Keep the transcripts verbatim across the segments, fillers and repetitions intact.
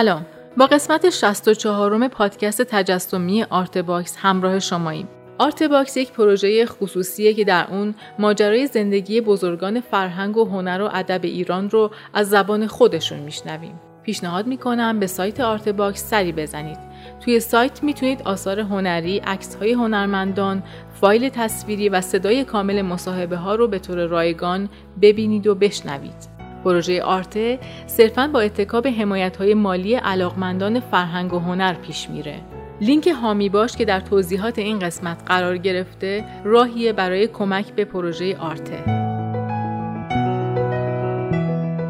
سلام، با قسمت شصت و چهارم پادکست تجسمی آرتباکس همراه شماییم. آرتباکس یک پروژه خصوصیه که در اون ماجرای زندگی بزرگان فرهنگ و هنر و ادب ایران رو از زبان خودشون میشنویم. پیشنهاد میکنم به سایت آرتباکس سری بزنید. توی سایت میتونید آثار هنری، عکس‌های هنرمندان، فایل تصویری و صدای کامل مصاحبه ها رو به طور رایگان ببینید و بشنوید. پروژه آرته صرفاً با اتکا به حمایت‌های مالی علاقمندان فرهنگ و هنر پیش میره. لینک حامی باش که در توضیحات این قسمت قرار گرفته، راهیه برای کمک به پروژه آرته.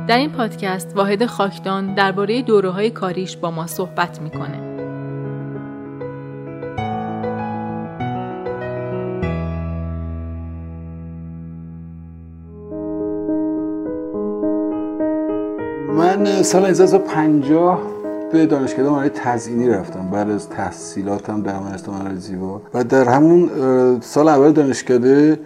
در این پادکست واحد خاکدان درباره دوره‌های کاریش با ما صحبت می‌کنه. من سال هزار و نهصد و پنجاه به دانشکده هنر تزئینی رفتم بعد از تحصیلاتم در هنرستان هنر زیبا و در همون سال اول دانشکده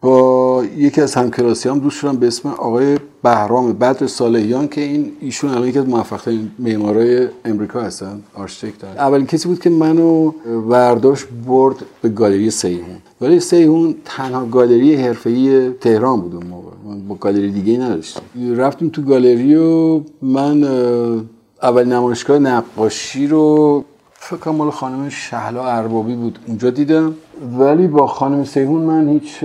با یکی از همکلاسیام هم دوست شدم به اسم آقای بهرام بدر صالحیان که این ایشون الان یکی از موفق‌ترین معمارای امریکا هستن، آرشیتکت. اولین کسی بود که منو ورداش برد به گالری سیمون. ولی سیمون تنها گالری حرفه‌ای تهران بود اون موقع. من با گالری دیگه‌ای نداشتم. رفتیم تو گالری و من اول نمایشگاه نقاشی رو فکر کنم مال خانم شهلا اربابی بود اونجا دیدم، ولی با خانم سیمون من هیچ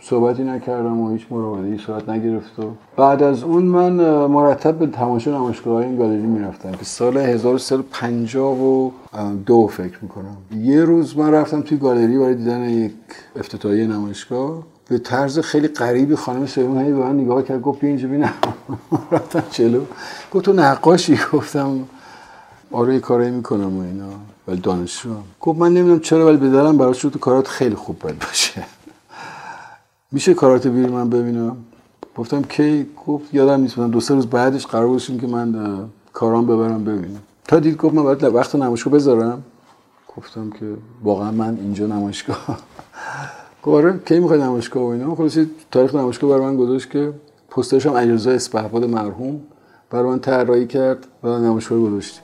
صحبتی نکردم و هیچ مراوده‌ای صورت نگرفت و بعد از اون من مرتب به تماشای نمایشگاه‌های این گالری می‌رفتم که سال هزار و سیصد و پنجاه و دو فکر می‌کنم یه روز من رفتم توی گالری برای دیدن یک افتتاحیه نمایشگاه. به طرز خیلی غریبی خانم سیمون هی به من نگاه کرد، گفت بیا اینجا ببینم. رفتم جلو، گفت تو نقاشی؟ گفتم آره کارایی میکنم و اینا ولی دانشجو. گفت من نمیدونم چرا ولی بدارم برات تو کارات خیلی خوب باید باشه. میشه کارات بیاری من ببینم؟ گفتم کی؟ گفت یادم نیست، دو سه روز بعدش قرار بودیم که من کارام ببرم ببینم. تا دید گفت من باید وقت نمایشگاه بذارم. گفتم که واقعا من اینجا نمایشگاه؟ گفت آره کی میخوای نمایشگاه و اینا. خلاص تاریخ نمایشگاه برام گذاشت که پوسترش هم اجازه اسپهباد مرحوم برام طراحی کرد و نمایشگاه گذاشت.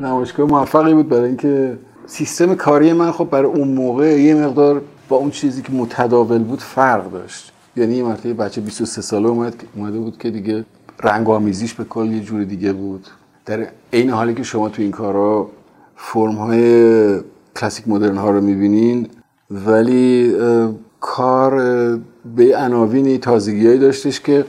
نمایشگاه موفقی بود برای اینکه سیستم کاری من خب برای اون موقع یه مقدار با اون چیزی که متداول بود فرق داشت. یعنی یه مرتبه بچه بیست و سه ساله اومد اومده بود که دیگه رنگ‌آمیزیش به کل یه جور دیگه بود. در عین حالی که شما تو این کارا فرم‌های کلاسیک مدرن ها رو می‌بینین، ولی کار به عناوین تازگی‌ای داشتش که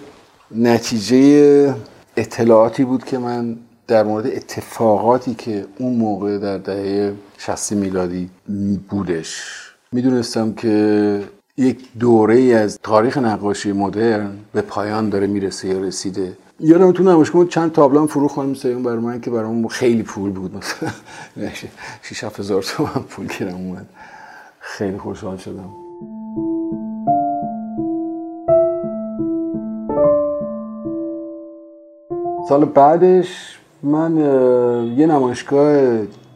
نتیجه اطلاعاتی بود که من در مورد اتفاقاتی که اون موقع در دهه شصت میلادی بودش میدونستم که یک دوره از تاریخ نقاشی مدرن به پایان داره میرسه یا رسیده. یادم تو نمایشگاه چند تابلو فروخت خانم سیمون برای من که برام خیلی پول بود، مثلا شش هزار تومان پول گیرم اومد. خیلی خوشحال شدم. سال بعدش من یه نمایشگاه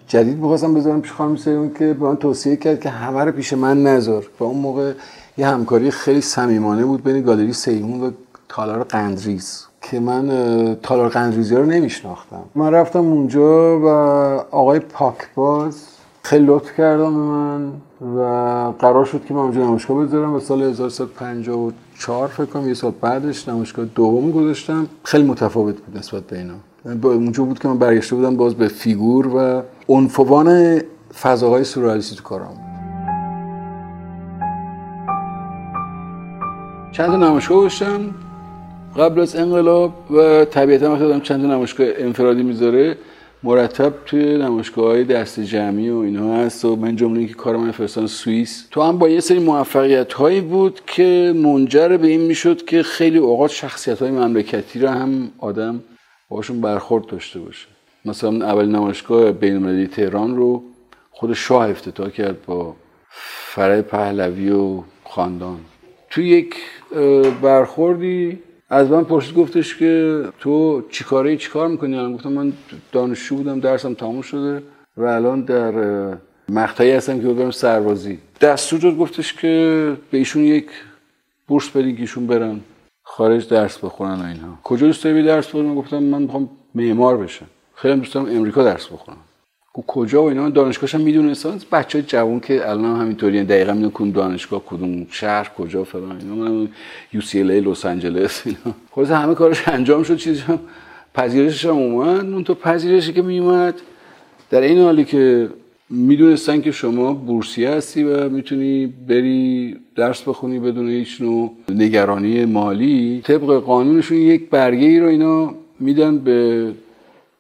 جدید می‌خواستم بذارم پیش خانم سیمون که به من توصیه کرد که همه رو پیش من نذار. و اون موقع یه همکاری خیلی صمیمانه بود بین گالری سیمون و تالار قندریز که من تالار قندریزی رو نمیشناختم. من رفتم اونجا و آقای پاکباز خیلی لطف کرد به من و قرار شد که من اونجا نمایشگاه بذارم و سال هزار و سیصد و پنجاه و چهار فکر کنم یه سال بعدش نمایشگاه دوم گذاشتم. خیلی متفاوت بود نسبت به اینا. اونجا بود که من برگشته بودم باز به فیگور و عنفوان فضاهای سورئالیستی تو کارام. چند تا نمایشگاه داشتم قبل از انقلاب و طبیعتاً وقتی دادم چند تا نمایشگاه انفرادی میذاره مرتب توی نمایشگاه‌های دست جمعی و اینها هست و من جمله اینکه کار من فرستادن سوئیس تو هم با یه سری موفقیت‌هایی بود که منجر به این میشد که خیلی اوقات شخصیت‌های مملکتی رو هم آدم باشون برخورد داشته باشه. مثلا اول نمایشگاه بین‌المللی تهران رو خود شاه افتتاح کرد با فرح پهلوی و خاندان. تو یک برخوردی از من پرسید گفتش که تو چیکاره چیکار میکنی الان؟ گفتم من دانشجو بودم، درسم تموم شده و الان در مقطعی هستم که برم سربازی. دستور داد گفتش که به ایشون یک بورس بدین که ایشون برن خارج درس بخونن و اینها. کجا دوست داری درس بخونی؟ گفتم من میخوام معمار بشم، خیلی دوست دارم امریکا درس بخونم. کجا و اینا؟ دانشگاهشم میدونستان بچه‌های جوان که الان همینطوریه، دقیقاً میدونن کدوم دانشگاه کدوم شهر کجا فلان اینا. من یو سی ال ای لس آنجلس اینا. خلاص همه کارش انجام شد، چیزام پذیرششم اومد. اون تو پذیرشی که میومد در این حالی که میدونستن که شما بورسیه هستی و میتونی بری درس بخونی بدون هیچ نوع نگرانی مالی، طبق قانونشون یک برگه‌ای رو اینا میدن به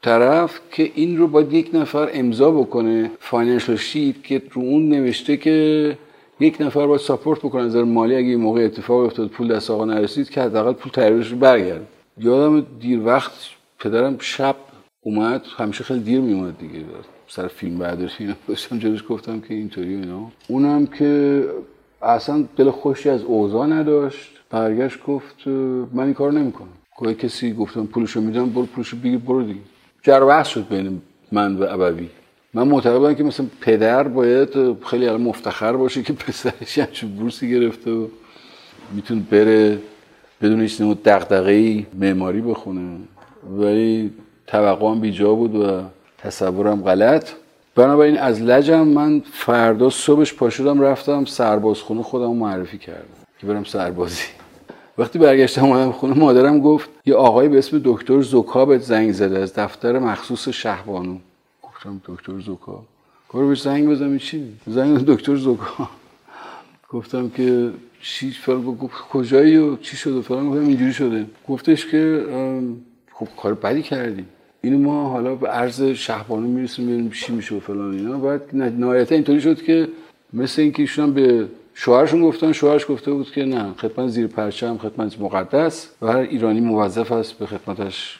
طرف که این رو باید یک نفر امضا بکنه، فاینانشال شیت، که رو اون نوشته که یک نفر باید ساپورت بکنه از نظر مالی، اگه این موقع اتفاق افتاد پول دست آقا نرسید که حداقل پول تعریفش رو برگرده. یادم دیر وقت پدرم شب اومد، همیشه خیلی دیر میومد دیگه، سر فیلم برداری اینا داشتم، جلوش گفتم که اینطوری اینا. اونم که اصلا دل خوشی از اوضاع نداشت، برگشت گفت من این کارو نمیکنم. گویا کسی گفتم پولشو میدم، برو پولشو بگیر برو دیگه. جر بحث شد بین من و ابوی. من معتقد بودم که مثلا پدر باید خیلی الان مفتخر باشه که پسرش همچین بورسی گرفته و میتونه بره بدون هیچ نوع دغدغه‌ای معماری بخونه، ولی توقعم بیجا بود و تصورم غلط. بنابراین از لجم من فردا صبحش پاشدم رفتم سربازخونه خودم معرفی کردم که برم سربازی. وقتی برگشتم اومدم خونه، مادرم گفت یه آقایی به اسم دکتر زوکا بهت زنگ زده از دفتر مخصوص شهبانو. گفتم دکتر زوکا؟ گفتم بهش زنگ بزنم چی؟ زنگ دکتر زوکا. گفتم که چی فلان، گفت کجایی و چی شده فلان. گفتم اینجوری شده. گفتش که خب کار بدی کردی، اینو ما حالا به عرض شهبانو میرسیم ببینیم چی میشه و فلان اینا. بعد نهایتا اینطوری شد که مثل اینکه ایشون به شوهرشون گفتن، شوهرش گفته بود که نه، خدمت زیر پرچم، خدمت مقدس و هر ایرانی موظف است به خدمتش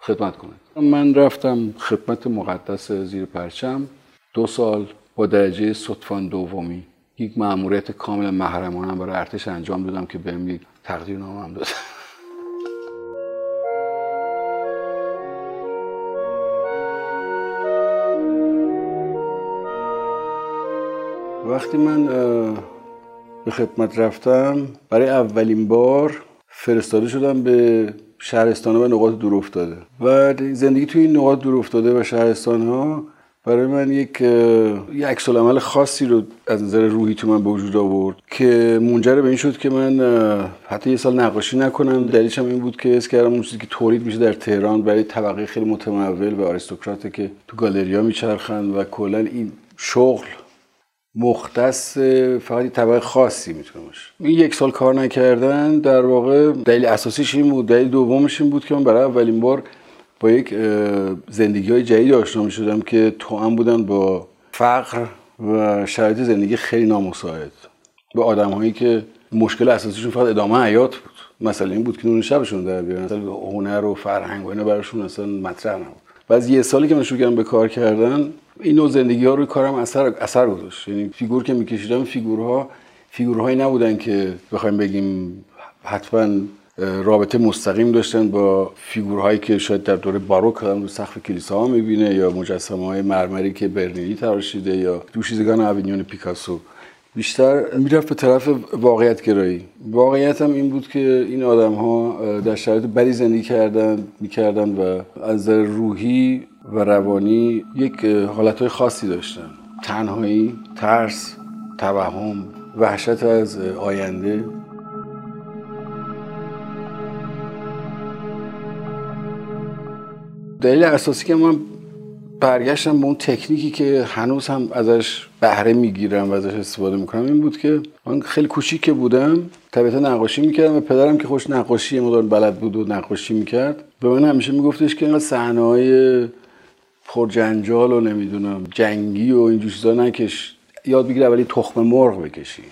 خدمت کنه. من رفتم خدمت مقدس زیر پرچم، دو سال با درجه سطفان دومی، یک مأموریت کاملا محرمانه برای ارتش انجام دادم که بهم یک تقدیرنامه هم داد. وقتی من به خدمت رفتم، برای اولین بار فرستاده شدم به شهرستان‌ها و نقاط دورافتاده و زندگی توی این نقاط دورافتاده و شهرستان‌ها برای من یک یک عکس‌العمل خاصی رو از نظر روحی تو من به وجود آورد که منجر به این شد که من حتی یه سال نقاشی نکنم. دلیلش هم این بود که حس کردم اون چیزی که تولید میشه در تهران برای طبقه خیلی متمول و آریستوکراته که تو گالریا میچرخند و کلاً این شغل مختص فقط یه طبقه خاصی میتونه باشه. این یک سال کار نکردن در واقع دلیل اساسیش این بود. دلیل دومش این بود که من برای اولین بار با یک زندگی‌های جدید آشنا می‌شدم که توأم بودن با فقر و شرایط زندگی خیلی نامساعد، با آدم‌هایی که مشکل اساسیشون فقط ادامه حیات بود. مثلا این بود که نون شبشون در بیارن، مثلا هنر و فرهنگ و اینا براشون اصلا مطرح نبود. بعد یه سالی که من شروع کردم به کار کردن، این نوع زندگی‌ها روی کارم اثر اثر گذاشت. یعنی فیگور که می‌کشیدم، فیگورها فیگورهایی نبودن که بخوایم بگیم حتما رابطه مستقیم داشتن با فیگورهایی که شاید در دوره باروک آدم رو سقف کلیساها می‌بینه، یا مجسمه‌های مرمری که برنلی تراشیده، یا دوشیزگان آوینیون پیکاسو. بیشتر میرفت به طرف واقعیت گرایی. واقعیت هم این بود که این آدم‌ها در شرایط بدی زندگی کردن می‌کردن و از نظر روحی و روانی یک حالتهای خاصی داشتن. تنهایی، ترس، توهم، وحشت از آینده. دلیل اساسی که من برگشتم به اون تکنیکی که هنوز هم ازش بهره میگیرم و ازش استفاده میکنم این بود که من خیلی کوچیک که بودم طبیعتا نقاشی میکردم و پدرم که خوش نقاشی مدار بلد بود و نقاشی میکرد به من همیشه میگفتش که اینقدر صحنه‌های پرجنجال و نمیدونم جنگی و اینجور چیزا نکش، یاد بگیر اولی تخم مرغ بکشی.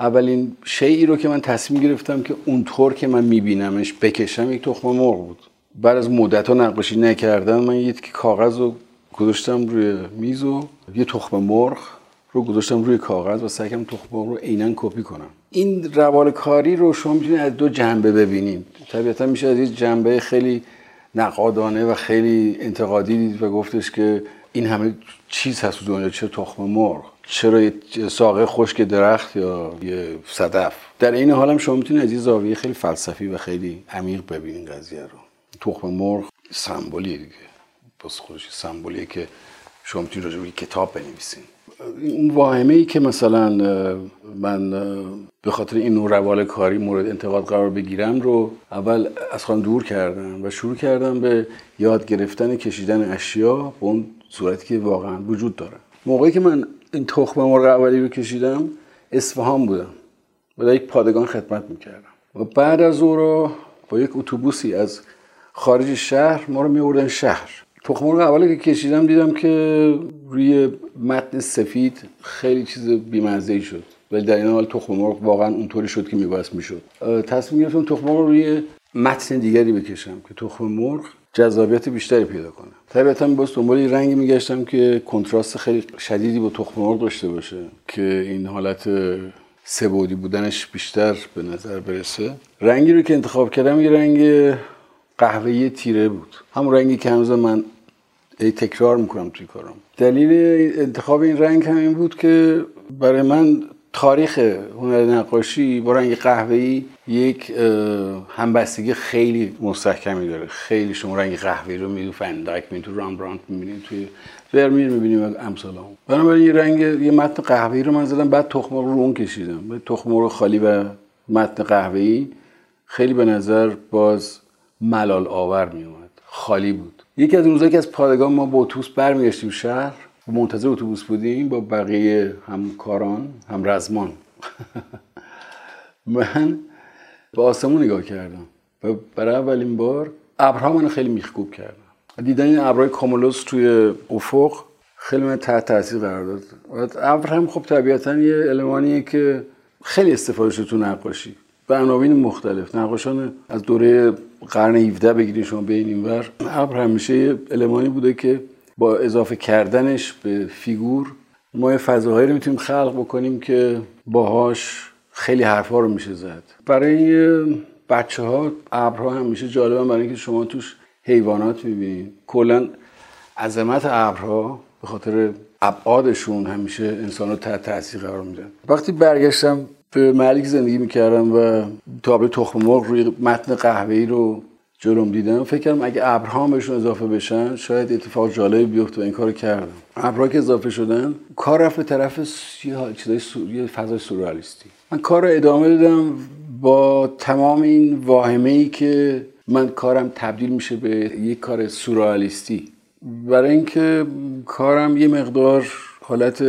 اولین شیئی رو که من تصمیم گرفتم که اونطور که من میبینمش بکشم یک تخم مرغ بود. بعد از مدت‌ها نقاشی نکردن، من یه تیکه کاغذ رو گذاشتم روی میز و یه تخم مرغ رو گذاشتم روی کاغذ و سعی کردم تخم مرغ رو عیناً کپی کنم. این روانکاری رو شما میتونید از دو جنبه ببینیم. طبیعتا میشه از یک جنبه خیلی نقادانه و خیلی انتقادی دید و گفتش که این همه چیز هست تو دنیا، چه تخم مرغ، چرا یه ساقه خشک درخت یا یه صدف. در این حال هم شما میتونید از یه زاویه خیلی فلسفی و خیلی عمیق ببینید قضیه رو. تخم مرغ سمبولیه دیگه، بس خودش سمبولیه که شما میتونید راجع به کتاب بنویسید. اون واهمه ای که مثلا من به خاطر این نوع روال کاری مورد انتقاد قرار بگیرم رو اول از خودم دور کردم و شروع کردم به یاد گرفتن کشیدن اشیا به اون صورتی که واقعا وجود داره. موقعی که من این تخم مرغ اولی رو کشیدم اصفهان بودم و در یک پادگان خدمت میکردم و بعد از اون رو با یک اتوبوسی از خارج شهر ما رو میوردن شهر. تخم مرغ اولی که کشیدم دیدم که روی متن سفید خیلی چیز بی‌مزه‌ای شد، ولی در این حال تخم مرغ واقعا اونطوری شد که میبایست میشد. تصمیم گرفتم تخم مرغ روی متن دیگری بکشم که تخم مرغ جذابیت بیشتری پیدا کنه. طبیعتا میبایست دنبال یه رنگی میگشتم که کنتراست خیلی شدیدی با تخم مرغ داشته باشه که این حالت سه‌بعدی بودنش بیشتر به نظر برسه. رنگی رو که انتخاب کردم یه رنگ قهوه‌ای تیره بود، همون رنگی که هنوز من تکرار میکنم توی کارم. دلیل انتخاب این رنگ هم این بود که برای من تاریخ هنر نقاشی با رنگ قهوه‌ای یک همبستگی خیلی مستحکمی داره. خیلی شما رنگ قهوه‌ای رو می‌بینید فندک، می‌بینید تو رامبرانت، می‌بینید توی ورمیر، می‌بینید امثال اون. بنابراین این رنگ یه متن قهوه‌ای رو من زدم، بعد تخم مرغ رو اون کشیدم. بعد تخم مرغ خالی و متن قهوه‌ای خیلی به نظر باز ملال آور میومد، خالی بود. یکی از روزایی که از پادگان ما با اتوبوس برمیگشتیم شهر، منتظر اتوبوس بودیم با بقیه همکاران، هم رزمان من به آسمون نگاه کردم و برای اولین بار ابرها منو خیلی میخکوب کردن. دیدن این ابرهای کامولوس توی افق خیلی من تحت تاثیر قرار داد. ابر هم خب طبیعتاً یه المانیه که خیلی استفاده شده تو نقاشی به عناوین مختلف. نقاشان از دوره قرن هفدهم بگیرید شما به این اینور، ابر همیشه یه المانی بوده که با اضافه کردنش به فیگور ما یه فضاهایی رو میتونیم خلق بکنیم که باهاش خیلی حرفا رو میشه زد. برای بچه‌ها ابرها همیشه جالبه، برای اینکه شما توش حیوانات میبینید. کلا عظمت ابرها به خاطر ابعادشون همیشه انسان رو تحت تاثیر قرار میدن. وقتی برگشتم به محلی که زندگی میکردم و تابلو تخم مرغ روی متن قهوه‌ای رو جلوم دیدم، فکر کردم اگه ابرها بهشون اضافه بشن شاید اتفاق جالبی بیفته و این کارو کردم. ابرها که اضافه شدن کار رفت به طرف چیزای سوریه، فضای سورئالیستی. من کار رو ادامه دادم با تمام این واهمه‌ای که من کارم تبدیل میشه به یک کار سورئالیستی، برای اینکه کارم یه مقدار حالت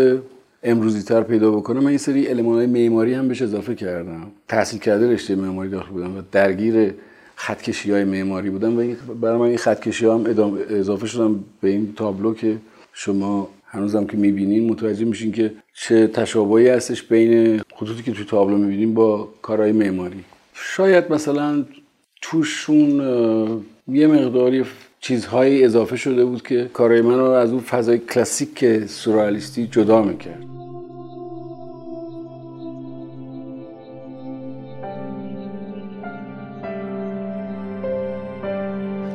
امروزی تر پیدا بکنم. من یه سری المان‌های معماری هم بهش اضافه کردم. تحصیل کرده رشته معماری داخل بودم و درگیر خطکشی‌های معماری بودم و برای من این خطکشی‌ها هم اضافه شدم به این تابلو که شما هنوزم که می‌بینین متوجه میشین که چه تشابهی هستش بین خطوطی که توی تابلو می‌بینین با کارهای معماری. شاید مثلا توشون یه مقداری چیزهایی اضافه شده بود که کارهای من رو از اون فضای کلاسیک سورئالیستی جدا میکرد.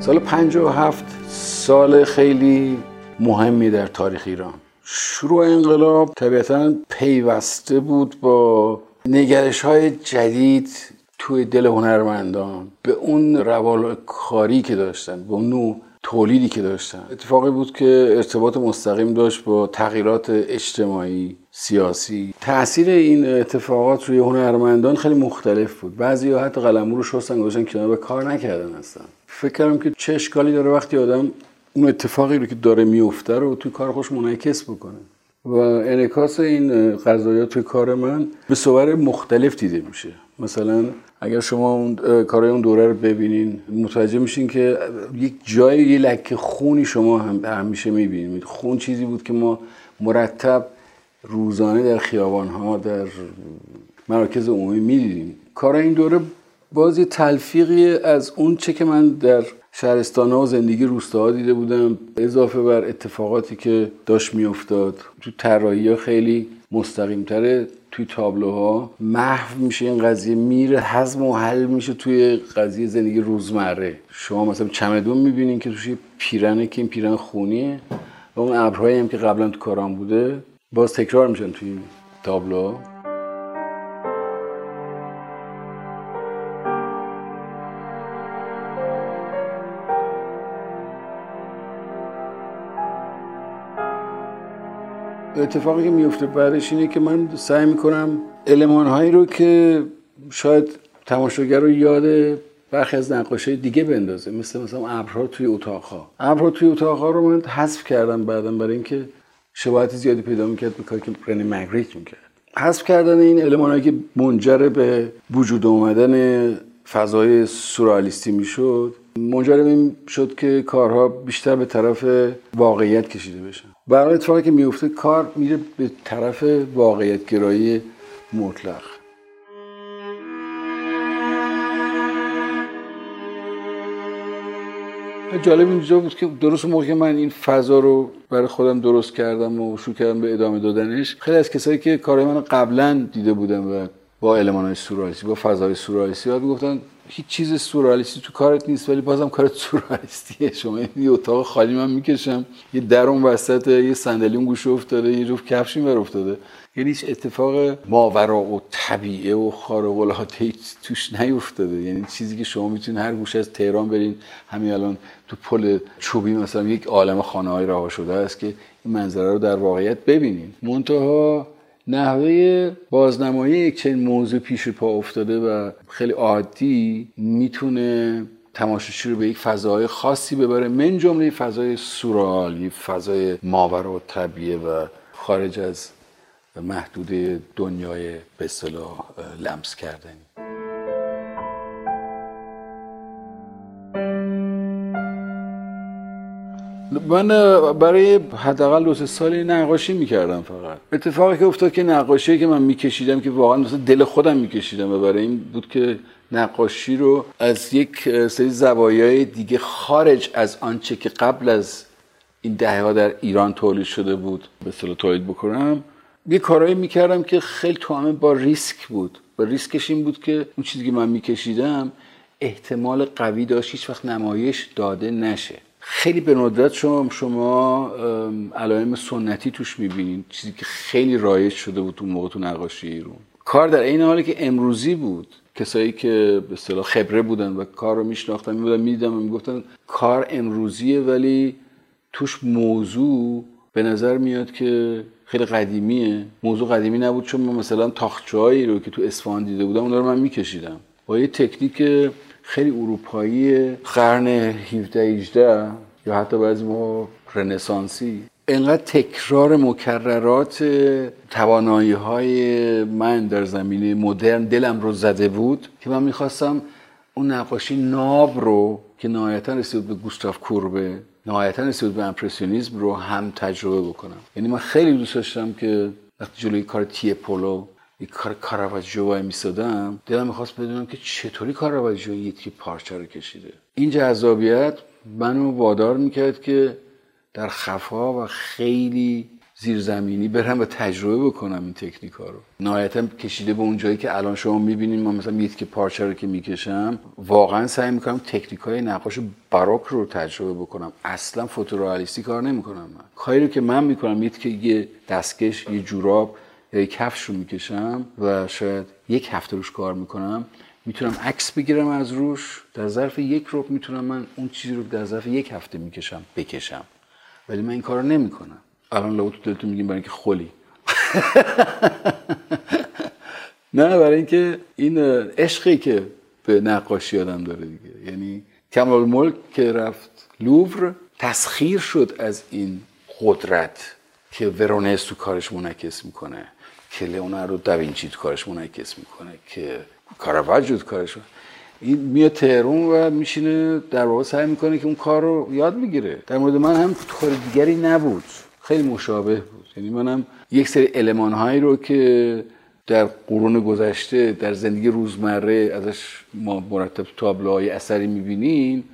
سال پنجاه و هفت سال خیلی مهمی در تاریخ ایران. شروع انقلاب طبیعتاً پیوسته بود با نگرش‌های جدید توی دل هنرمندان به اون روال کاری که داشتن، به اون نوع تولیدی که داشتن. اتفاقی بود که ارتباط مستقیم داشت با تغییرات اجتماعی، سیاسی. تاثیر این اتفاقات روی هنرمندان خیلی مختلف بود. بعضی ها حتی قلمو رو شستن گذاشتن کنار و کار نکردن اصلا. فکر کردم که چه اشکالی داره وقتی آدم اون اتفاقی رو که داره میفته رو توی کار خودش منعکس بکنه. و انعکاس این قضایا توی کار من به صور مختلف دیده میشه. مثلا اگر شما اون کارهای اون دوره رو ببینین متوجه میشین که یک جای یه لکه خونی شما هم همیشه میبینید. خون چیزی بود که ما مرتب روزانه در خیابان‌ها، در مراکز عمومی می‌دیدیم. کارهای این دوره باز یه تلفیقی از اون چه که من در شهرستان‌ها و زندگی روستاها دیده بودم، اضافه بر اتفاقاتی که داشت می‌افتاد. تو طراحی‌ها خیلی مستقیم‌تر توی تابلوها محو میشه، این قضیه میره هضم و حل میشه توی قضیه زندگی روزمره. شما مثلا چمدون میبینین که توش پیرنه که این پیرن خونیه و اون ابرهایی هم که قبلا تو کارام بوده باز تکرار میشن توی تابلوها. اتفاقی که میفته بعدش اینه که من سعی میکنم المان‌هایی رو که شاید تماشاگر رو یاد برخی از نقاشی دیگه بندازه، مثل مثلا ابرها توی اتاق‌ها. ابرها توی اتاق‌ها رو من حذف کردم بعداً برای اینکه شباهت زیادی پیدا میکرد به کاری که رنه ماگریت میکرد. حذف کردن این المان‌هایی که منجر به وجود آمدن فضای سورئالیستی میشد، منجر به این شد که کارها بیشتر به طرف واقعیت کشیده بشن. برای اتفاقی که میفته کار میره به طرف واقعیت گرایی مطلق. جالب اینجا بود که درست موقعی که من این فضا رو برای خودم درست کردم و شروع کردم به ادامه دادنش، خیلی از کسایی که کارهای منو قبلا دیده بودن و با المان‌های سورئالیستی، با فضای سورئالیستی، بعد میگفتن هیچ چیز سورئالیستی تو کارت نیست، ولی بازم کارت سورئالیستیه. شما یه اتاق خالی من میکشم، یه در اون وسطه، یه صندلی اون گوشه افتاده، یه جفت کفش اینور افتاده، یعنی هیچ اتفاق ماوراء و طبیعه و خارق العاده توش نیفتاده. یعنی چیزی که شما میتونین هر گوشه از تهران برین، همین الان تو پل چوبی مثلا یک عالمه خانه‌های رها شده است که این منظره رو در واقعیت ببینین. منتها نحوه بازنمایی یک چنین موضوع پیش پا افتاده و خیلی عادی میتونه تماشاچی رو به یک فضای خاصی ببره، من جمله فضای سورئال، فضای ماوراء و طبیعه و خارج از محدوده دنیای به اصطلاح لمس کردنی. من برای حداقل دو سه سال نقاشی میکردم فقط. اتفاقی که افتاد که نقاشی که من میکشیدم که واقعا مثلا دل خودم میکشیدم و برای این بود که نقاشی رو از یک سری زوایای دیگه خارج از آنچه که قبل از این دهه ها در ایران تولید شده بود به اصطلاح تولید بکنم. یه کارایی میکردم که خیلی توأم با ریسک بود. و ریسکش این بود که اون چیزی که من میکشیدم احتمال قوی داشت هیچ وقت نمایش داده نشه. خیلی به ندرت شما شما علائم سنتی توش می‌بینید، چیزی که خیلی رایج شده بود اون موقع تو نقاشی ایران. کار در این حالی که امروزی بود، کسایی که به اصطلاح خبره بودن و کار رو میشناختن میبودن میدیدن و میگفتن کار امروزیه ولی توش موضوع به نظر میاد که خیلی قدیمیه. موضوع قدیمی نبود، چون من مثلا تاخچه‌هایی رو که تو اصفهان دیده بودم اونا رو من میکشیدم با یه تکنیک خیلی اروپایی قرن هفده هجده یا حتی بعضی موقع رنسانسی. اینقدر تکرار مکررات توانایی‌های من در زمینه مدرن دلم رو زده بود که من می‌خواستم اون نقاشی ناب رو که نهایتاً رسید به گوستاو کوربه، نهایتاً رسید به امپرسیونیسم رو هم تجربه بکنم. یعنی من خیلی دوست داشتم که وقتی جلوی کار تیپولو این کار کاراواجوای می‌سادم، دلم می‌خواست بدونم که چطوری کاراواجو یکی پارچه رو کشیده. این جذابیت منو وادار میکرد که در خفا و خیلی زیرزمینی برم و تجربه بکنم این تکنیک‌ها رو. نهایتاً کشیده به اون جایی که الان شما می‌بینید من مثلا یکی پارچه رو که می‌کشم، واقعاً سعی می‌کنم تکنیک‌های نقاش باروک رو تجربه بکنم. اصلاً فوتورئالیستی کار نمی‌کنم من. کاری رو که من می‌کنم یکی یه دستکش، یه جوراب، یه کفش رو میکشم و شاید یک هفته روش کار میکنم، میتونم عکس بگیرم از روش، در ظرف یک روب میتونم من اون چیزی رو در ظرف یک هفته میکشم بکشم، ولی من این کار رو نمیکنم. الان لابد تو دلتون میگیم برای اینکه خلی نه، برای اینکه این عشقی که به نقاشی آدم داره دیگه. یعنی کمالملک که رفت لوور تسخیر شد از این قدرت که ورونز تو کارش منعکس میکنه، که لئوناردو داوینچی تو کارش منعکس میکنه، که کاراواجو تو کارش. این میاد تهران و میشینه در واقع سعی میکنه که اون کار رو یاد بگیره. در مورد من هم کار دیگری نبود، خیلی مشابه بود. یعنی منم یک سری المان هایی رو که در قرون گذشته در زندگی روزمره ازش ما مرتب تابلوهای اثری میبینیم،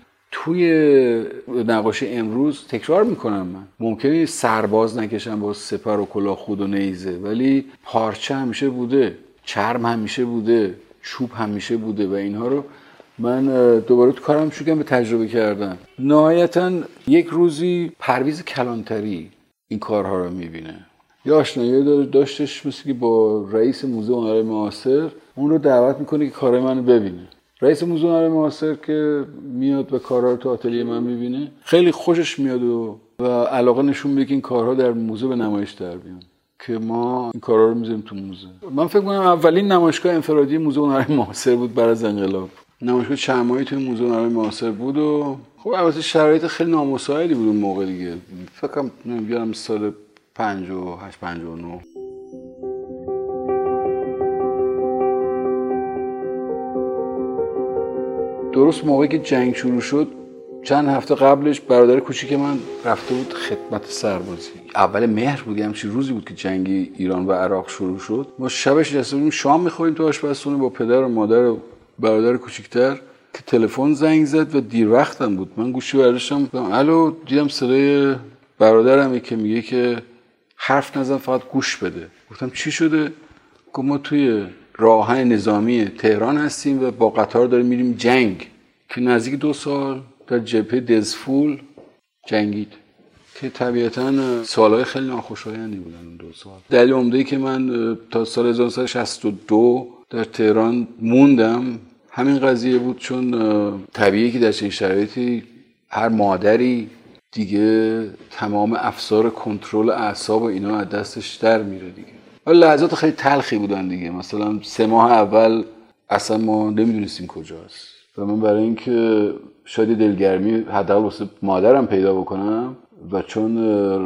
توی نقاشی امروز تکرار میکنم، من ممکنه سرباز نکشم با سپر و کلاه خود و نیزه، ولی پارچه همیشه بوده، چرم همیشه بوده، چوب همیشه بوده و اینها رو من دوباره تو کارم شروع کردم به تجربه کردم. نهایتا یک روزی پرویز کلانتری این کارها رو میبینه، یه آشنایی داشتش مثل که با رئیس موزه هنر معاصر، اون رو دعوت میکنه که کار منو ببینه. رئیس موزه هنر معاصر که میاد و کارها رو تو آتلیه من میبینه، خیلی خوشش میاد و, و علاقه نشون میده که این کارها در موزه به نمایش در بیان، که ما این کارها رو میذاریم تو موزه. من فکر میکنم اولین نمایشگاه انفرادی موزه هنر معاصر بود بعد از انقلاب، نمایشگاه چمایی توی موزه هنر معاصر بود و خب البته شرایط خیلی نامساعدی بود اون موقع دیگه، فکر کنم میگم سال پنجاه و هشت پنجاه و نه. درست موقعی که جنگ شروع شد، چند هفته قبلش برادر کوچیک من رفته بود خدمت سربازی. اول مهر بود، همچین روزی بود که جنگ ایران و عراق شروع شد. ما شبش نشسته بودیم شام می‌خوردیم تو آشپزخونه با پدر و مادر و برادر کوچیک‌تر که تلفن زنگ زد و دیر وقتم بود. من گوشی برداشتم، الو، دیدم صدای برادرمه که میگه که حرف نزن فقط گوش بده. گفتم چی شده؟ گفت ما توی راهن نظامی تهران هستیم و با قطار داریم میریم جنگ، که نزدیک دو سال در جبهه دزفول جنگید، که طبیعتاً سالهای خیلی ناخوشایندی بودن اون دو سال. دلیل عمده‌ای که من تا سال هزار و نهصد و شصت و دو در تهران موندم همین قضیه بود، چون طبیعیه که در چنین شرایطی هر مادری دیگه تمام افسار کنترل اعصاب و اینا از دستش در میره دیگه. ولی لحظات خیلی تلخی بودن دیگه، مثلا سه ماه اول اصلا ما نمیدونستیم کجاست و من برای اینکه شاید دلگرمی حداقل واسه مادرم پیدا بکنم و چون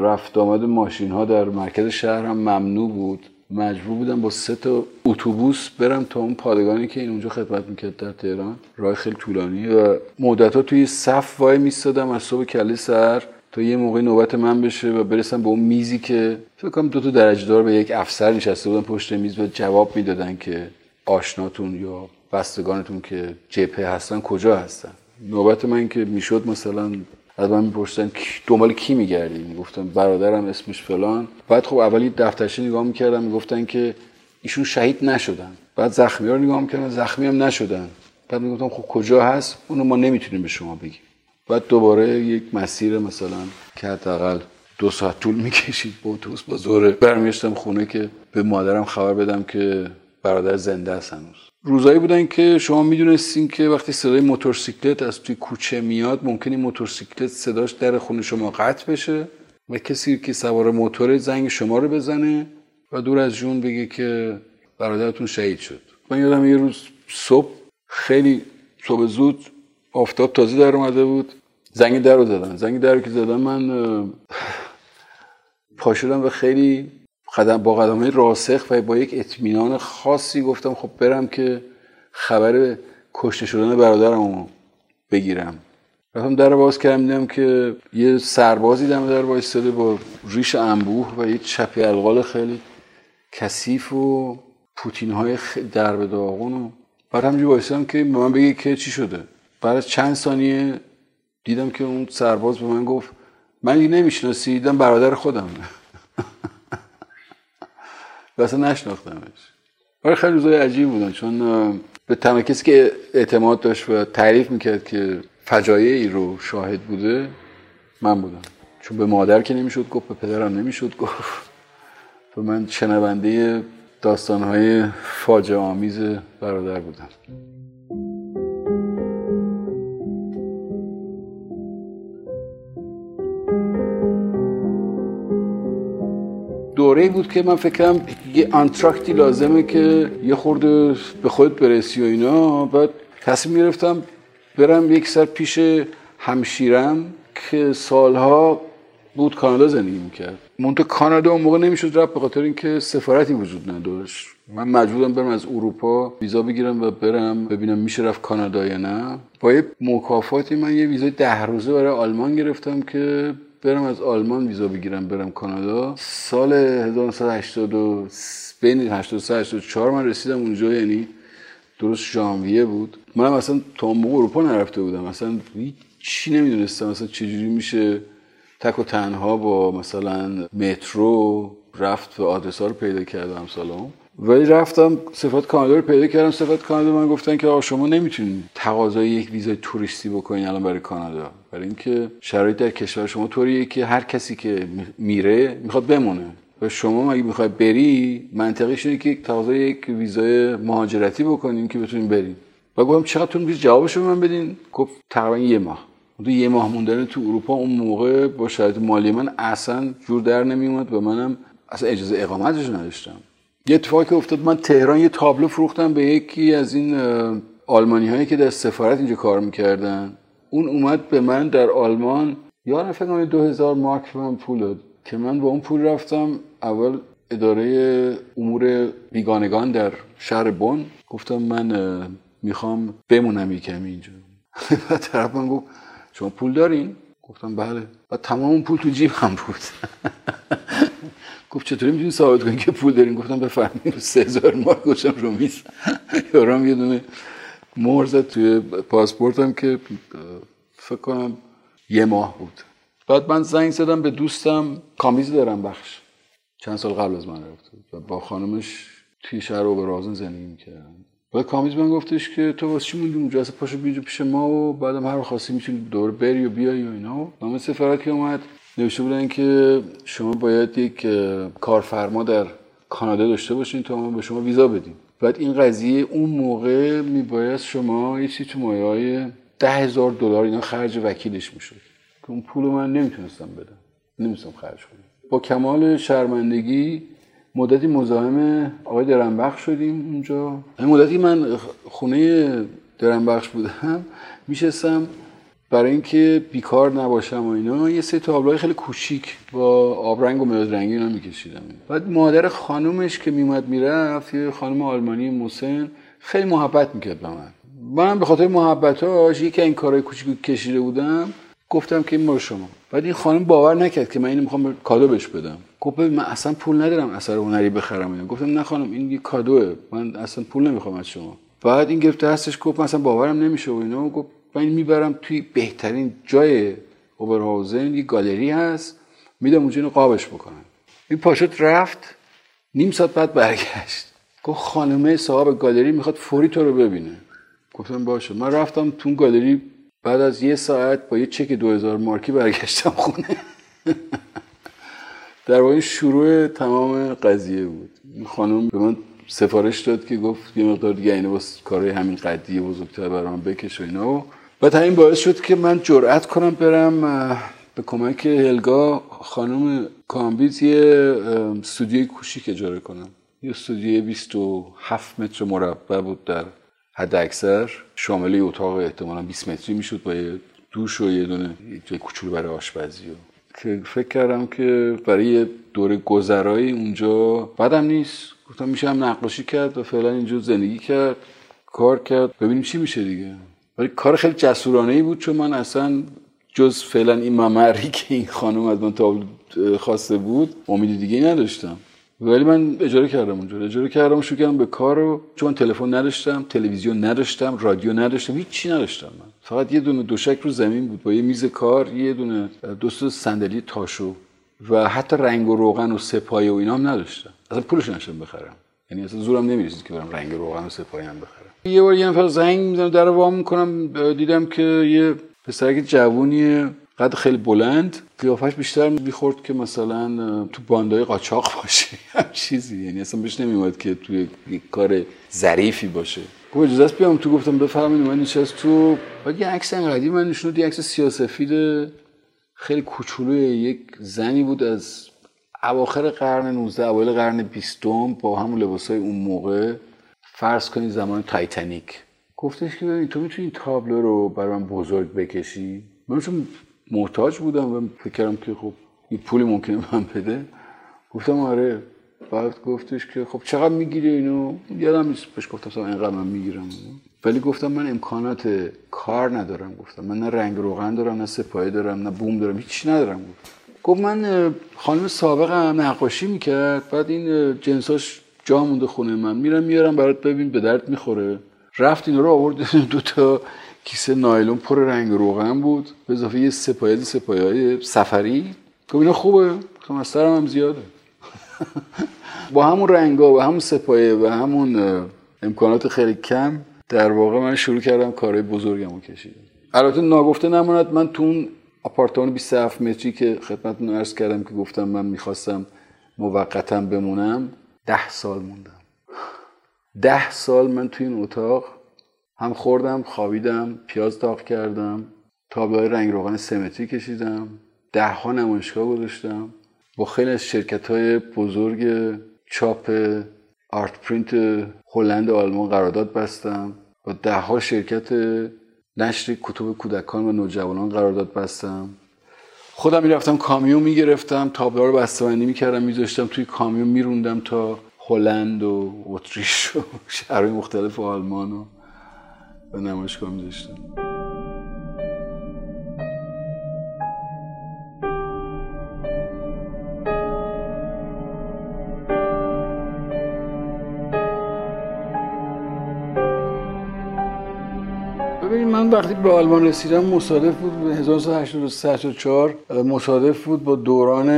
رفت آمد ماشین ها در مرکز شهر هم ممنوع بود، مجبور بودم با سه تا اتوبوس برم تا اون پادگانی که این اونجا خدمت میکرد در تهران، راه خیلی طولانی و مدت‌ها توی صف وای میستادم از صبح کله سر تا یه موقع نوبت من بشه و برسم به اون میزی که فکر کنم دو تا درجه دار به یک افسر نشسته بودن پشت میز و جواب میدادن که آشناتون یا بستگانتون که جبهه هستن کجا هستن. نوبت من که میشد مثلا از من میپرسیدن دنبال کی میگردی؟ میگفتم برادرم اسمش فلان. بعد خب اولی دفترچه نگاه میکردم، میگفتن که ایشون شهید نشدن. بعد زخمی ها رو نگاه میکردم، زخمی هم نشدن. بعد میگفتم خب کجا هست؟ اونو ما نمیتونیم به شما بگیم. بعد دوباره یک مسیر مثلا که حداقل دو ساعت طول میکشید با اتوبوس با زوره برمیگشتم خونه که به مادرم خبر بدم که برادر زنده است هنوز. روزایی بودن که شما میدونستین که وقتی صدای موتورسیکلت از توی کوچه میاد ممکنه موتورسیکلت صداش در خونه شما قطع بشه و کسی که سوار موتوره زنگ شما رو بزنه و دور از جون بگه که برادرتون شهید شد. من یادم یه روز صبح خیلی صبح زود، آفتاب تازه در اومده بود، زنگ در رو زدن. زنگ در رو که زدن من پا شدم و خیلی قدم با قدم‌های راسخ و با یک اطمینان خاصی گفتم خب برم که خبر کشته شدن برادرمو بگیرم. رفتم در رو باز کردم، دیدم که یه سربازی دم در وایساده با ریش انبوه و یه چپی القال خیلی کثیف و پوتین‌های در به داغون و بعد همونجوری وایسادم که به من بگه که چی شده. بعد از چند ثانیه دیدم که اون سرباز به من گفت من دیگه نمی‌شناسی، دیدم برادر خودم. واسه نشناختمش. ولی خیلی روزای عجیب بودن، چون به تنها کسی که اعتماد داشت و تعریف میکرد که فجایعی رو شاهد بوده من بودم، چون به مادر که نمیشد گفت، به پدرم نمیشد گفت و من شنونده داستانهای فاجعه آمیز برادر بودم. دوره بود که من فکرم یه آنتراکتی لازمه که یه خورده به خودت برسی و اینا. بعد تصمیم گرفتم برم یک سر پیش همشیرم که سالها بود کانادا زندگی میکرد. منطقه کانادا اون موقع نمیشد رفت به خاطر اینکه سفارتی وجود نداشت. من مجبورم برم از اروپا ویزا بگیرم و برم ببینم میشه رفت کانادا یا نه. با یه مکافاتی من یه ویزای ده روزه برای آلمان گرفتم که برم از آلمان ویزا بگیرم برم کانادا. سال هزار و نهصد و هشتاد و دو بین هشتاد و سه هشتاد و چهار من رسیدم اونجا، یعنی درست ژانویه بود. منم اصلا تا موقع اروپا نرفته بودم، اصلا چی نمیدونستم مثلا چجوری میشه تک و تنها با مثلا مترو رفت به آدرس‌ها رو پیدا کردم سلام، ولی رفتم صفات کانادا رو پیدا کردم. صفات کانادا من گفتن که آقا شما نمیتونید تقاضای یک ویزای توریستی بکنین الان برای کانادا، برای اینکه شرایط در کشور شما طوریه که هر کسی که میره میخواد بمونه و شما اگه میخوای بری منطقیش اینه که تقاضای یک ویزای مهاجرتی بکنیم که بتونیم بریم. و گفتم چقدر طول می‌کشه جوابشو به من بدین؟ گفت تقریبا یه ماه. دو یه ماه موندن تو اروپا اون موقع با شرایط مالی من اصلا جور در نمیومد و منم اصلا اجازه اقامتش نداشتم. یه اتفاقی که افتاد، من تهران یه تابلو فروختم به یکی از این آلمانی‌هایی که در سفارت اینجا کار می‌کردن. اون اومد به من در آلمان یارو فکر کنم دو هزار مارک من پول داد که من با اون پول رفتم اول اداره امور بیگانگان در شهر بن، گفتم من میخوام بمونم یکم اینجا. بعد طرف من گفت شما پول دارین؟ گفتم بله. بعد تمام اون پول تو جیبم بود. گفت چطوری میتونی ثابت کنی که پول دارین؟ گفتم بفرمایید. سه هزار مارک گوشم رو میز یارم یه دونه مهر زد توی پاسپورتم که فکر کنم یه ماه بود. بعد من زنگ زدم به دوستم کامیز دارم بخش، چند سال قبل از من رفته و با خانمش توی شهر اوبرازن زندگی میکردن. بعد کامیز من گفتش که تو واسه چی موندی اونجا؟ اصلا پاشو بیا پیش ما و بعدم هر خاصی میتونی دور بری و بیای و اینا. نامه سفارت که اومد نوشته بودن که شما باید یک کارفرما در کانادا داشته باشین تا ما به شما ویزا بدیم. بعد این قضیه اون موقع میبایست شما یه چیزی تو مایه‌های ده هزار دلار اینا خرج وکیلش میشد. اون پولو من نمیتونستم بدم، نمیتونستم خرج کنم. با کمال شرمندگی مدتی مزاحم آقای درنبخش شدیم اونجا. این مدتی من خونه درنبخش بودم، میشستم برای اینکه بیکار نباشم و اینا یه سه تابلوهای خیلی کوچیک با آبرنگ و مدادرنگی اینا میکشیدم. بعد مادر خانومش که میومد میرفت، یه خانم آلمانی مسن، خیلی محبت میکرد به من. منم به خاطر محبتاش یکی این کارهای کوچیک کشیده بودم، گفتم که این مال شما. بعد این خانم باور نکرد که من اینو میخوام کادو بهش بدم. گفت ببین من اصلا پول ندارم اثر هنری بخرم اینو. گفتم نه خانم این یه کادوئه، من اصلا پول نمیخوام از شما. بعد این گرفته هستش، گفت من اصلا باورم نمیشه و اینا. گفت من این میبرم توی بهترین جای اوبرهاوزن، یه گالری هست، میدم اونجا اینو قابش بکنن. این پاشوت رفت، نیم ساعت بعد برگشت. گفت خانم صاحب گالری میخواد فوری تو رو ببینه. گفتم باشه. من رفتم تو گالری، بعد از یه ساعت با یه چک دو هزار مارکی برگشتم خونه. در واقع شروع تمام قضیه بود. این خانم به من سفارش داد که گفت یه مقدار دیگه اینو واسه کارهای همین قدیه بزرگتر برام بکش و اینا و بعد همین باعث شد که من جرأت کنم برم به کمک هلگا خانم کامبیز یه استودیوی کوچیک اجاره کنم. یه استودیوی بیست و هفت متر مربع بود در حد اکثر، شامل یه اتاق احتمالاً بیست متری میشد با یه دوش و یه دونه یه کوچولو برای آشپزی و که فکر کردم که برای دوره گذرایی اونجا بدم نیست. گفتم میشه هم نقاشی کرد و فعلا اینجا زندگی کرد، کار کرد، ببینیم چی میشه دیگه. ولی کار خیلی جسورانه‌ای بود چون من اصلا جز فعلا این ممری که این خانم از من تابلو خواسته بود امید دیگه‌ای نداشتم. ولی من اجاره کردم اونجا، اجاره کردم شروع کردم به کارو. چون تلفن نداشتم، تلویزیون نداشتم، رادیو نداشتم، هیچ چی نداشتم. من فقط یه دونه دوشک رو زمین بود با یه میز کار، یه دونه دو تا صندلی تاشو و حتی رنگ و روغن و سپایه و اینا هم نداشتم. اصلا پولش نشم بخرم، یعنی اصلا زورم نمی‌رسید که برم رنگ و روغن و سپایه هم بخرم. یه بار یه نفر زنگ می‌زنه در رو وا می‌کنم، دیدم که یه پسرک جوونیه قد خیلی بلند، قیافش بیشتر میخورد که مثلا تو باندای قاچاق باشه هم چیزی، یعنی اصلا بهش نمیومد که توی یک کار ظریفی باشه. گفتم اجازه است بیام تو؟ گفتم بفرمایید. من نشست تو، بعد یه عکس انقدی من نشوند، یه عکس سیاه‌سفید خیلی کوچولوی یک زنی بود از اواخر قرن نوزدهم اوایل قرن بیستم با همون لباسای اون موقع، فرض کنید زمان تایتانیک. گفتش که ببین تو میتونی تابلو رو برام بزرگ بکشی؟ من چون محتاج بودم و فکر کردم که خب این پولی ممکنه من بده. گفتم آره. بعد گفتش که خب چقدر میگیری اینو؟ یادم نیست بهش گفتم مثلا اینقدر من میگیرم، ولی گفتم من امکانات کار ندارم. گفتم من نه رنگ روغن دارم، نه سپایه دارم، نه بوم دارم، هیچ ندارم. گفت گفت من خانم سابقم نقاشی میکرد، بعد این جنساش جا مونده خونه من، میرم میارم برات ببین به درد میخوره. رفت اینو رو آورد دو تا کیسه نایلون پر رنگ روغن بود به اضافه یه سپایه سپایه‌های سفری. گفتم اینا خوبه، گفتم از سرم هم زیاده. با همون رنگا و همون سپایه و همون امکانات خیلی کم در واقع من شروع کردم کارهای بزرگمو کشیدم. البته ناگفته نماند من تو اون آپارتمان بیست و هفت متری که خدمتتون عرض کردم که گفتم من میخواستم موقتاً بمونم، ده سال موندم. ده سال من توی این اتاق هم خوردم، خوابیدم، پیاز داغ کردم، تابلوهای رنگ روغن سه متری کشیدم، ده ها نمایشگاه گذاشتم، با خیلی از شرکت‌های بزرگ چاپ آرت پرینت هلند و آلمان قرارداد بستم، با ده ها شرکت نشر کتب کودکان و نوجوانان قرارداد بستم. خودم میرفتم کامیون میگرفتم، تابلوها رو بسته‌بندی میکردم، میذاشتم توی کامیون میروندم تا هلند و اتریش و شهرهای مختلف آلمان رو به نمایشگاه میذاشتم. من وقتی به آلمان رسیدم مصادف بود هزار و نهصد و هشتاد و سه مصادف بود با دوران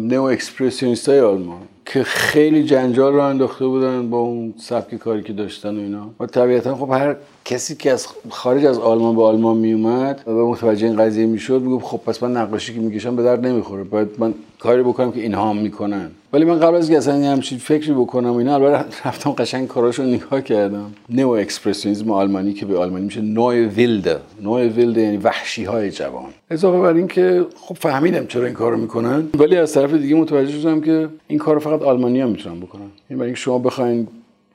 نئو اکسپرسیونیستای آلمان که خیلی جنجال را انداخته بودن با اون سبک کاری که داشتن و اینا. و طبیعتا خب هر کسی که از خارج از آلمان به آلمان می اومد و متوجه این قضیه میشد میگفت خب پس من نقاشی که میکشم به درد نمیخوره، باید من کاری بکنم که اینها هم میکنن. ولی من قبل از اینکه اصلا همچین فکری بکنم اینا، البته رفتم قشنگ کاراشو نگاه کردم. نو اکسپرسیونیسم آلمانی که به آلمانی میشه نوی ویلد، نوی ویلد یعنی وحشی های جوان. اضافه بر این که خب فهمیدم چرا این کارو میکنن، ولی از طرف دیگه متوجه شدم که این کارو فقط آلمانی‌ها میتونن بکنن. یعنی برای اینکه شما بخواید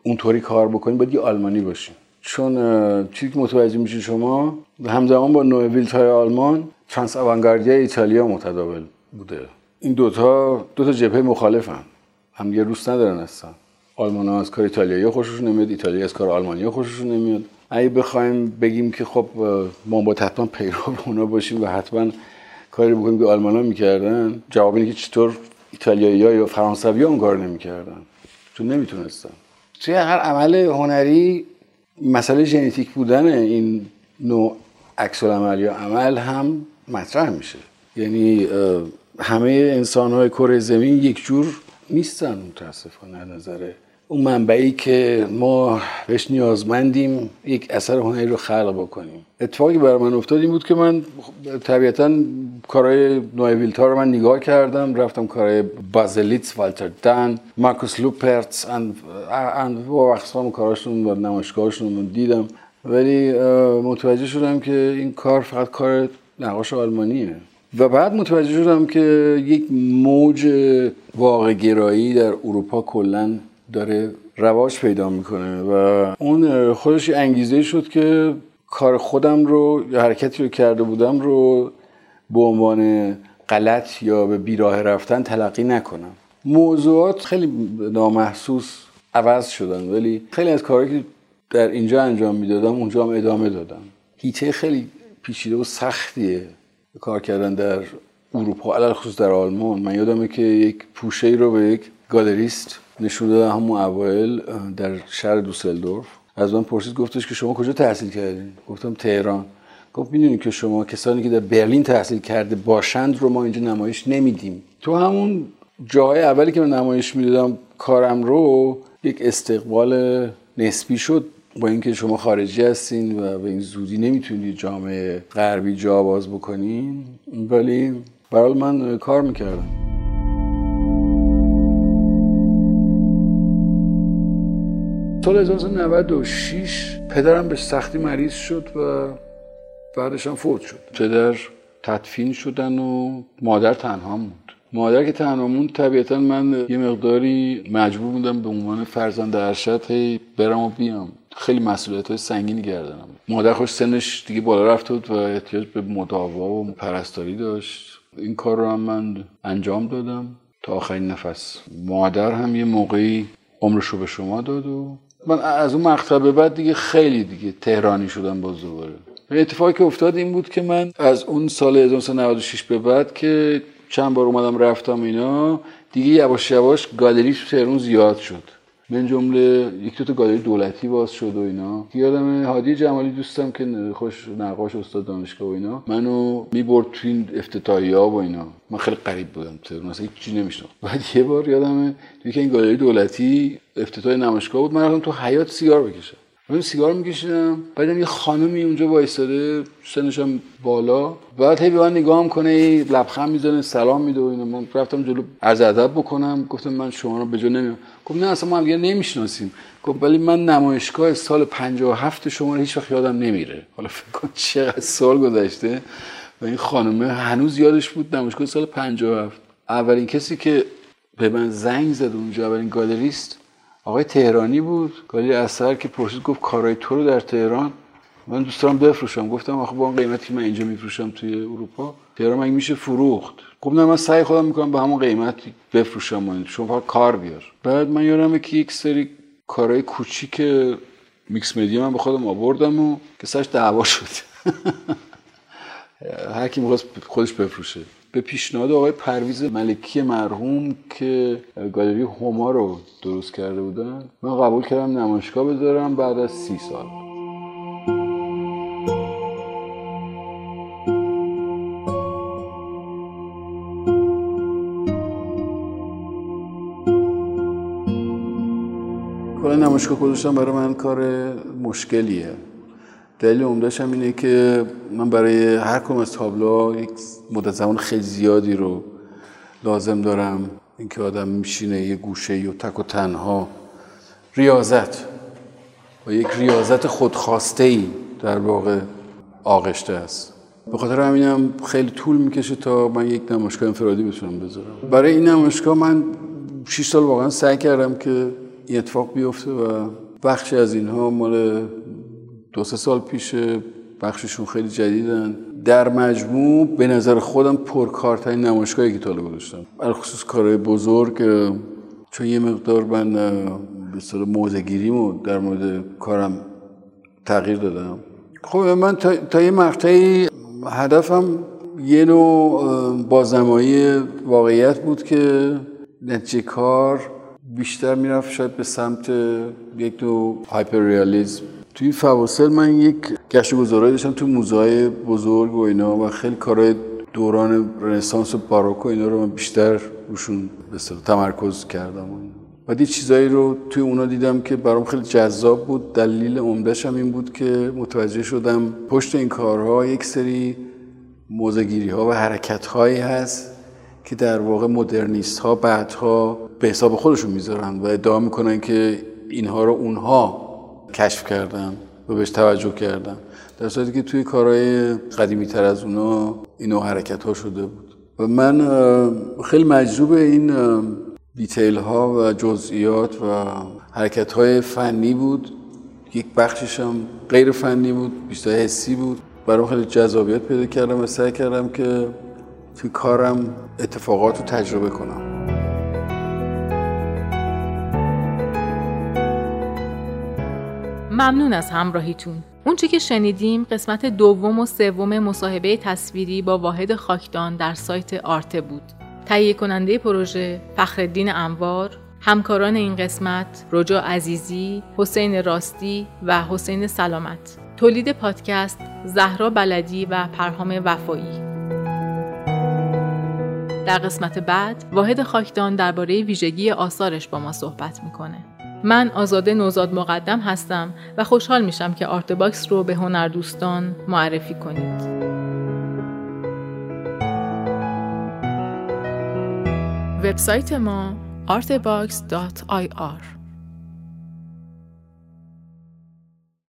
اونطوری کار بکنید باید یه آلمانی باشین. چون چیزی که متوجه میشین شما همزمان با نوی ویلد های آلمان ترانس آوانگاردیا ایتالیا متداول بوده. این دوتا دو تا جبهه مخالفن، هم یه روس ندارن اصلا. آلمان‌ها از کار ایتالیایی خوششون نمیاد، ایتالیا از کار آلمانی‌ها خوششون نمیاد. اگه بخوایم بگیم که خب ما باید حتما پیرو اونا باشیم و حتما کاری بکنیم که آلمان‌ها می‌کردن، جواب اینه که چطور ایتالیایی‌ها یا فرانسوی‌ها اون کارو نمی‌کردن؟ چون نمیتونستن. توی هر عمل هنری مسئله ژنتیک بودن این نوع عکس‌العمل یا عمل هم مطرح میشه. یعنی همه انسان‌های کره زمین یک جور نیستن متاسفانه از نظر اون منبعی که ما بهش نیازمندیم یک اثر هنری رو خلق بکنیم. اتفاقی برای من افتاد این بود که من طبیعتاً کارهای نوع ویلتا رو من نگاه کردم، رفتم کارهای بازلیتس، والتر دان، مارکوس لوپرتس ان ان و اقسام کاراشون و نمایشگاهاشون رو دیدم، ولی متوجه شدم که این کار فقط کار نقاش آلمانیه. و بعد متوجه شدم که یک موج واقع‌گرایی در اروپا کلاً داره رواج پیدا میکنه و اون خودش انگیزه شد که کار خودم رو یا حرکتی رو کرده بودم رو به عنوان غلط یا به بیراه رفتن تلقی نکنم. موضوعات خیلی نامحسوس عوض شدن، ولی خیلی از کارهایی که در اینجا انجام میدادم اونجا هم ادامه دادم. هیته خیلی پیچیده و سختیه کار کردن در اروپا، علاوه خصوص در آلمان. من یادمه که یک پوشه‌ای رو به یک گالریست نشون دادم همون اوایل در شهر دوسلدورف. از من پرسید، گفتش که شما کجا تحصیل کردین؟ گفتم تهران. گفت می‌دونید که شما کسانی که در برلین تحصیل کرده باشند رو ما اینجا نمایش نمیدیم. تو همون جاهای اولی که من نمایش میدادم کارم رو یک استقبال نسبی شد، با اینکه شما خارجی هستین و به این زودی نمیتونید جامعه غربی جا باز بکنین، ولی برای من کار میکردم. سال هزار و نهصد و نود و شش پدرم به سختی مریض شد و بعدش هم فوت شد. پدر تدفین شدن و مادر تنها موند. مادر که تنها موند، طبیعتا من یه مقداری مجبور بودم به عنوان فرزند ارشد هی برم و بیام. خیلی مسئولیت‌های سنگینی گردنم. مادر خوش سنش دیگه بالا رفته بود و احتیاج به مداوا و پرستاری داشت. این کار رو هم من انجام دادم تا آخرین نفس. مادر هم یه موقعی عمرش رو به شما داد و من از اون مقطع به بعد دیگه خیلی دیگه تهرانی شدم باز دوباره. اتفاقی که افتاد این بود که من از اون سال هزار و نهصد و نود و شش به بعد که چند بار اومدم رفتم اینا، دیگه یواش یواش گالری تو تهران زیاد شد. من جمله یک دو تا گالری دولتی باز شد و اینا. یادم هادی جمالی دوستم که خوش نقاش استاد دانشگاه و اینا منو میبرد تو این افتتاحیه‌ها و اینا. من خیلی غریب بودم تهران، اصلا هیچ چیزی نمی‌شناختم. بعد یه بار یادمه توی که این گالری دولتی افتتاح نمایشگاه بود، من رفتم تو حیاط سیگار بکشم. من سیگار می‌کشیدم، بعدم یه خانمی اونجا وایساده، سنش هم بالا، بعد هی به من نگاه می‌کنه، لبخند می‌زنه، سلام میده و اینا. من رفتم جلو عرض ادب بکنم، گفتم من شما رو به جا نمیام. گفت نه اصلا ما هم دیگه نمی‌شناسیم. گفت ولی من نمایشگاه سال پنجاه و هفت شما رو هیچ‌وقت یادم نمیره. حالا فکر کن چقدر سال گذشته و این خانم هنوز یادش بود نمایشگاه سال پنجاه و هفت. اولین کسی که به من زنگ زد اونجا، اولین گالریست آقای تهرانی بود، گالری اثر، که پرسید گفت کارهای تو رو در تهران من دوست دارم بفروشم. گفتم آخه با اون قیمتی که من اینجا میفروشم توی اروپا تهران مگه میشه فروخت؟ گفت نه من سعی خودم میکنم به همون قیمت بفروشم، من شما فقط کار بیار. بعد من یادمه که یک سری کارهای کوچیک میکس مدیا من به خودم آوردم و که سرش دعوا شد. هر کی می‌خواست خودش بفروشه. به پیشنهاد آقای پرویز ملکی مرحوم که گالری هما رو درست کرده بودن من قبول کردم نمایشگاه بذارم بعد از سی سال. کار نمایشگاه گذاشتن برای من کار مشکلیه. دلیل عمده‌اش هم اینه که من برای هر کدوم از تابلوها یک مدت زمان خیلی زیادی رو لازم دارم. اینکه آدم میشینه یه گوشه یا تک و تنها ریاضت و یک ریاضت خودخواسته‌ای در واقع آغشته است. به خاطر همینم خیلی طول میکشه تا من یک نمایشگاه انفرادی بتونم بذارم. برای این نمایشگاه من شش سال واقعا سعی کردم که این اتفاق بیفته و بخشی از اینها مال دو سه سال پیشه، بخششون خیلی جدیدن. در مجموع به نظر خودم پرکارترین نمایشگاهی که تا حالا داشتم، الخصوص کارهای بزرگ، چون یه مقدار من به اصطلاح موزگیریمو در مورد کارم تغییر دادم. خب من تا, تا یه مقطعی هدفم یه نوع بازنمایی واقعیت بود که نتیجه کار بیشتر میرفت شاید به سمت یک نوع هایپر ریالیزم. توی فواصل من یک گشت و گذارایی داشتم تو موزه‌های بزرگ و اینا و خیلی کارهای دوران رنسانس و باروک و اینا رو من بیشتر روشون به اصطلاح تمرکز کردم. بعد یه چیزایی رو توی اونا دیدم که برام خیلی جذاب بود. دلیل عمده‌اش هم این بود که متوجه شدم پشت این کارها یک سری موزه‌گیری‌ها و حرکت‌هایی هست که در واقع مدرنیست‌ها بعدها به حساب خودشون میذارن و ادعا میکنن که اینها رو اونها کشف کردم و بهش توجه کردم، در صورتی که توی کارهای قدیمی تر از اونا اینو حرکت ها شده بود. و من خیلی مجذوب این دیتیل ها و جزئیات و حرکت های فنی بود. یک بخشش هم غیر فنی بود، بیشتر حسی بود. برام خیلی جذابیت پیدا کردم و سعی کردم که توی کارم اتفاقات رو تجربه کنم. ممنون از همراهیتون. اون چی که شنیدیم قسمت دوم و سوم مصاحبه تصویری با واحد خاکدان در سایت آرته بود. تهیه کننده پروژه فخرالدین انوار، همکاران این قسمت رجا عزیزی، حسین راستی و حسین سلامت. تولید پادکست زهرا بلدی و پرهام وفایی. در قسمت بعد واحد خاکدان درباره ویژگی آثارش با ما صحبت میکنه. من آزاده نوزاد مقدم هستم و خوشحال میشم که آرتباکس رو به هنردوستان معرفی کنید. وبسایت ما آرتباکس دات آی آر